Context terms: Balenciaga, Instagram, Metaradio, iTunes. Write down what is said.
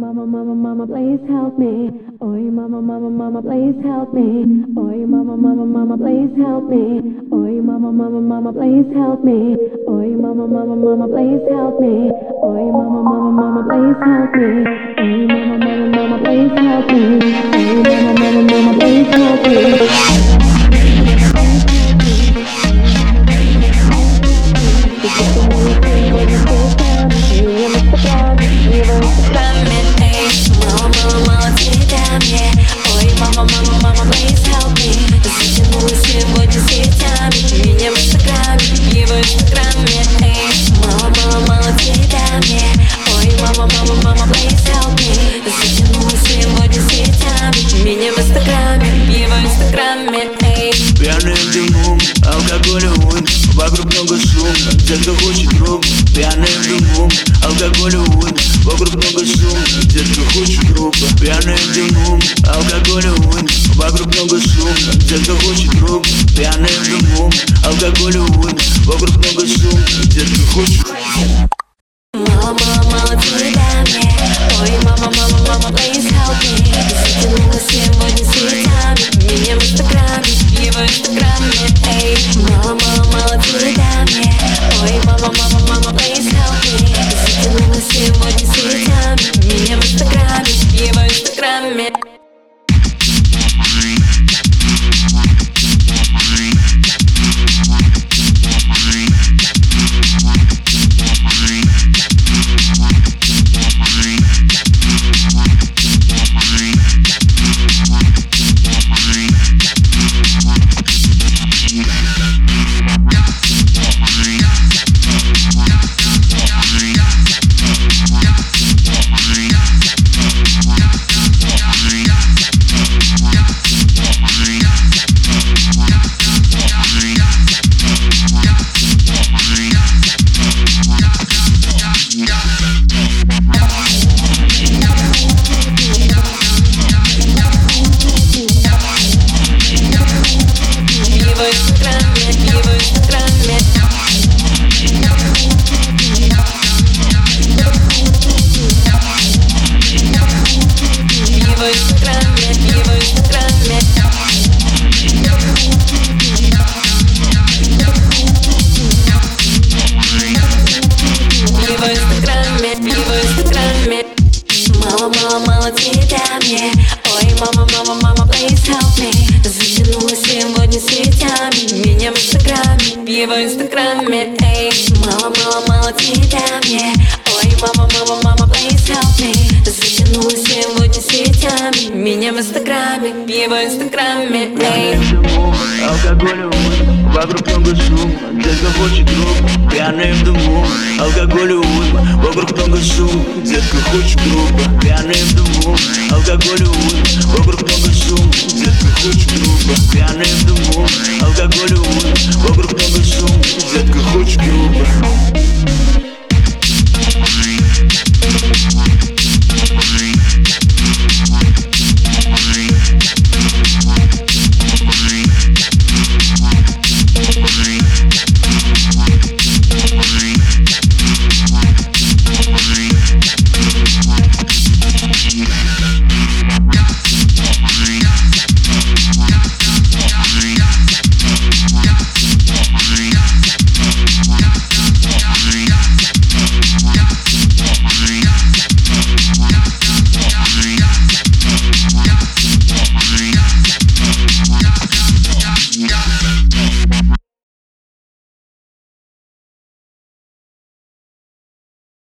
Mama, mama, mama, please help me. Oi, mama, mama, mama, please help me. Oi, mama, mama, mama, please help me. Oi, mama, mama, mama, please help me. Oi, mama, mama, mama, please help me. Oi, mama, mama, mama, please help me. Oi, mama, mama, mama, please help me. Oi, mama, mama, mama, please help me. Вокруг много шума, те, кто хочет друг, пьяные в дыму, алкоголь и уйн. Вокруг много шума, те, кто хочет друг, пьяные в дыму, алкоголь и уйн. Вокруг много шума, те, кто хочет друг, пьяные в дыму, алкоголь и уйн. Вокруг много шума, те, кто хочет. Мама, мама, ты дай мне. Ой, мама, мама, мама, please help me. Затянула сегодня цветами, меня в Инстаграме, его в Инстаграме. Эй, мама, мама, ты дай мне. Ой, мама, мама, мама, please help me. Затянула сегодня цветами, меня в Инстаграме, его в Инстаграме. Алкоголь и уйн, вокруг много шум, детка, хочешь грубо.